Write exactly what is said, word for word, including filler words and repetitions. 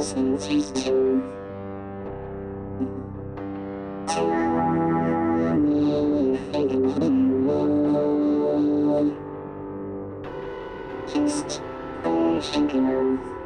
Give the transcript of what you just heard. Just patiently.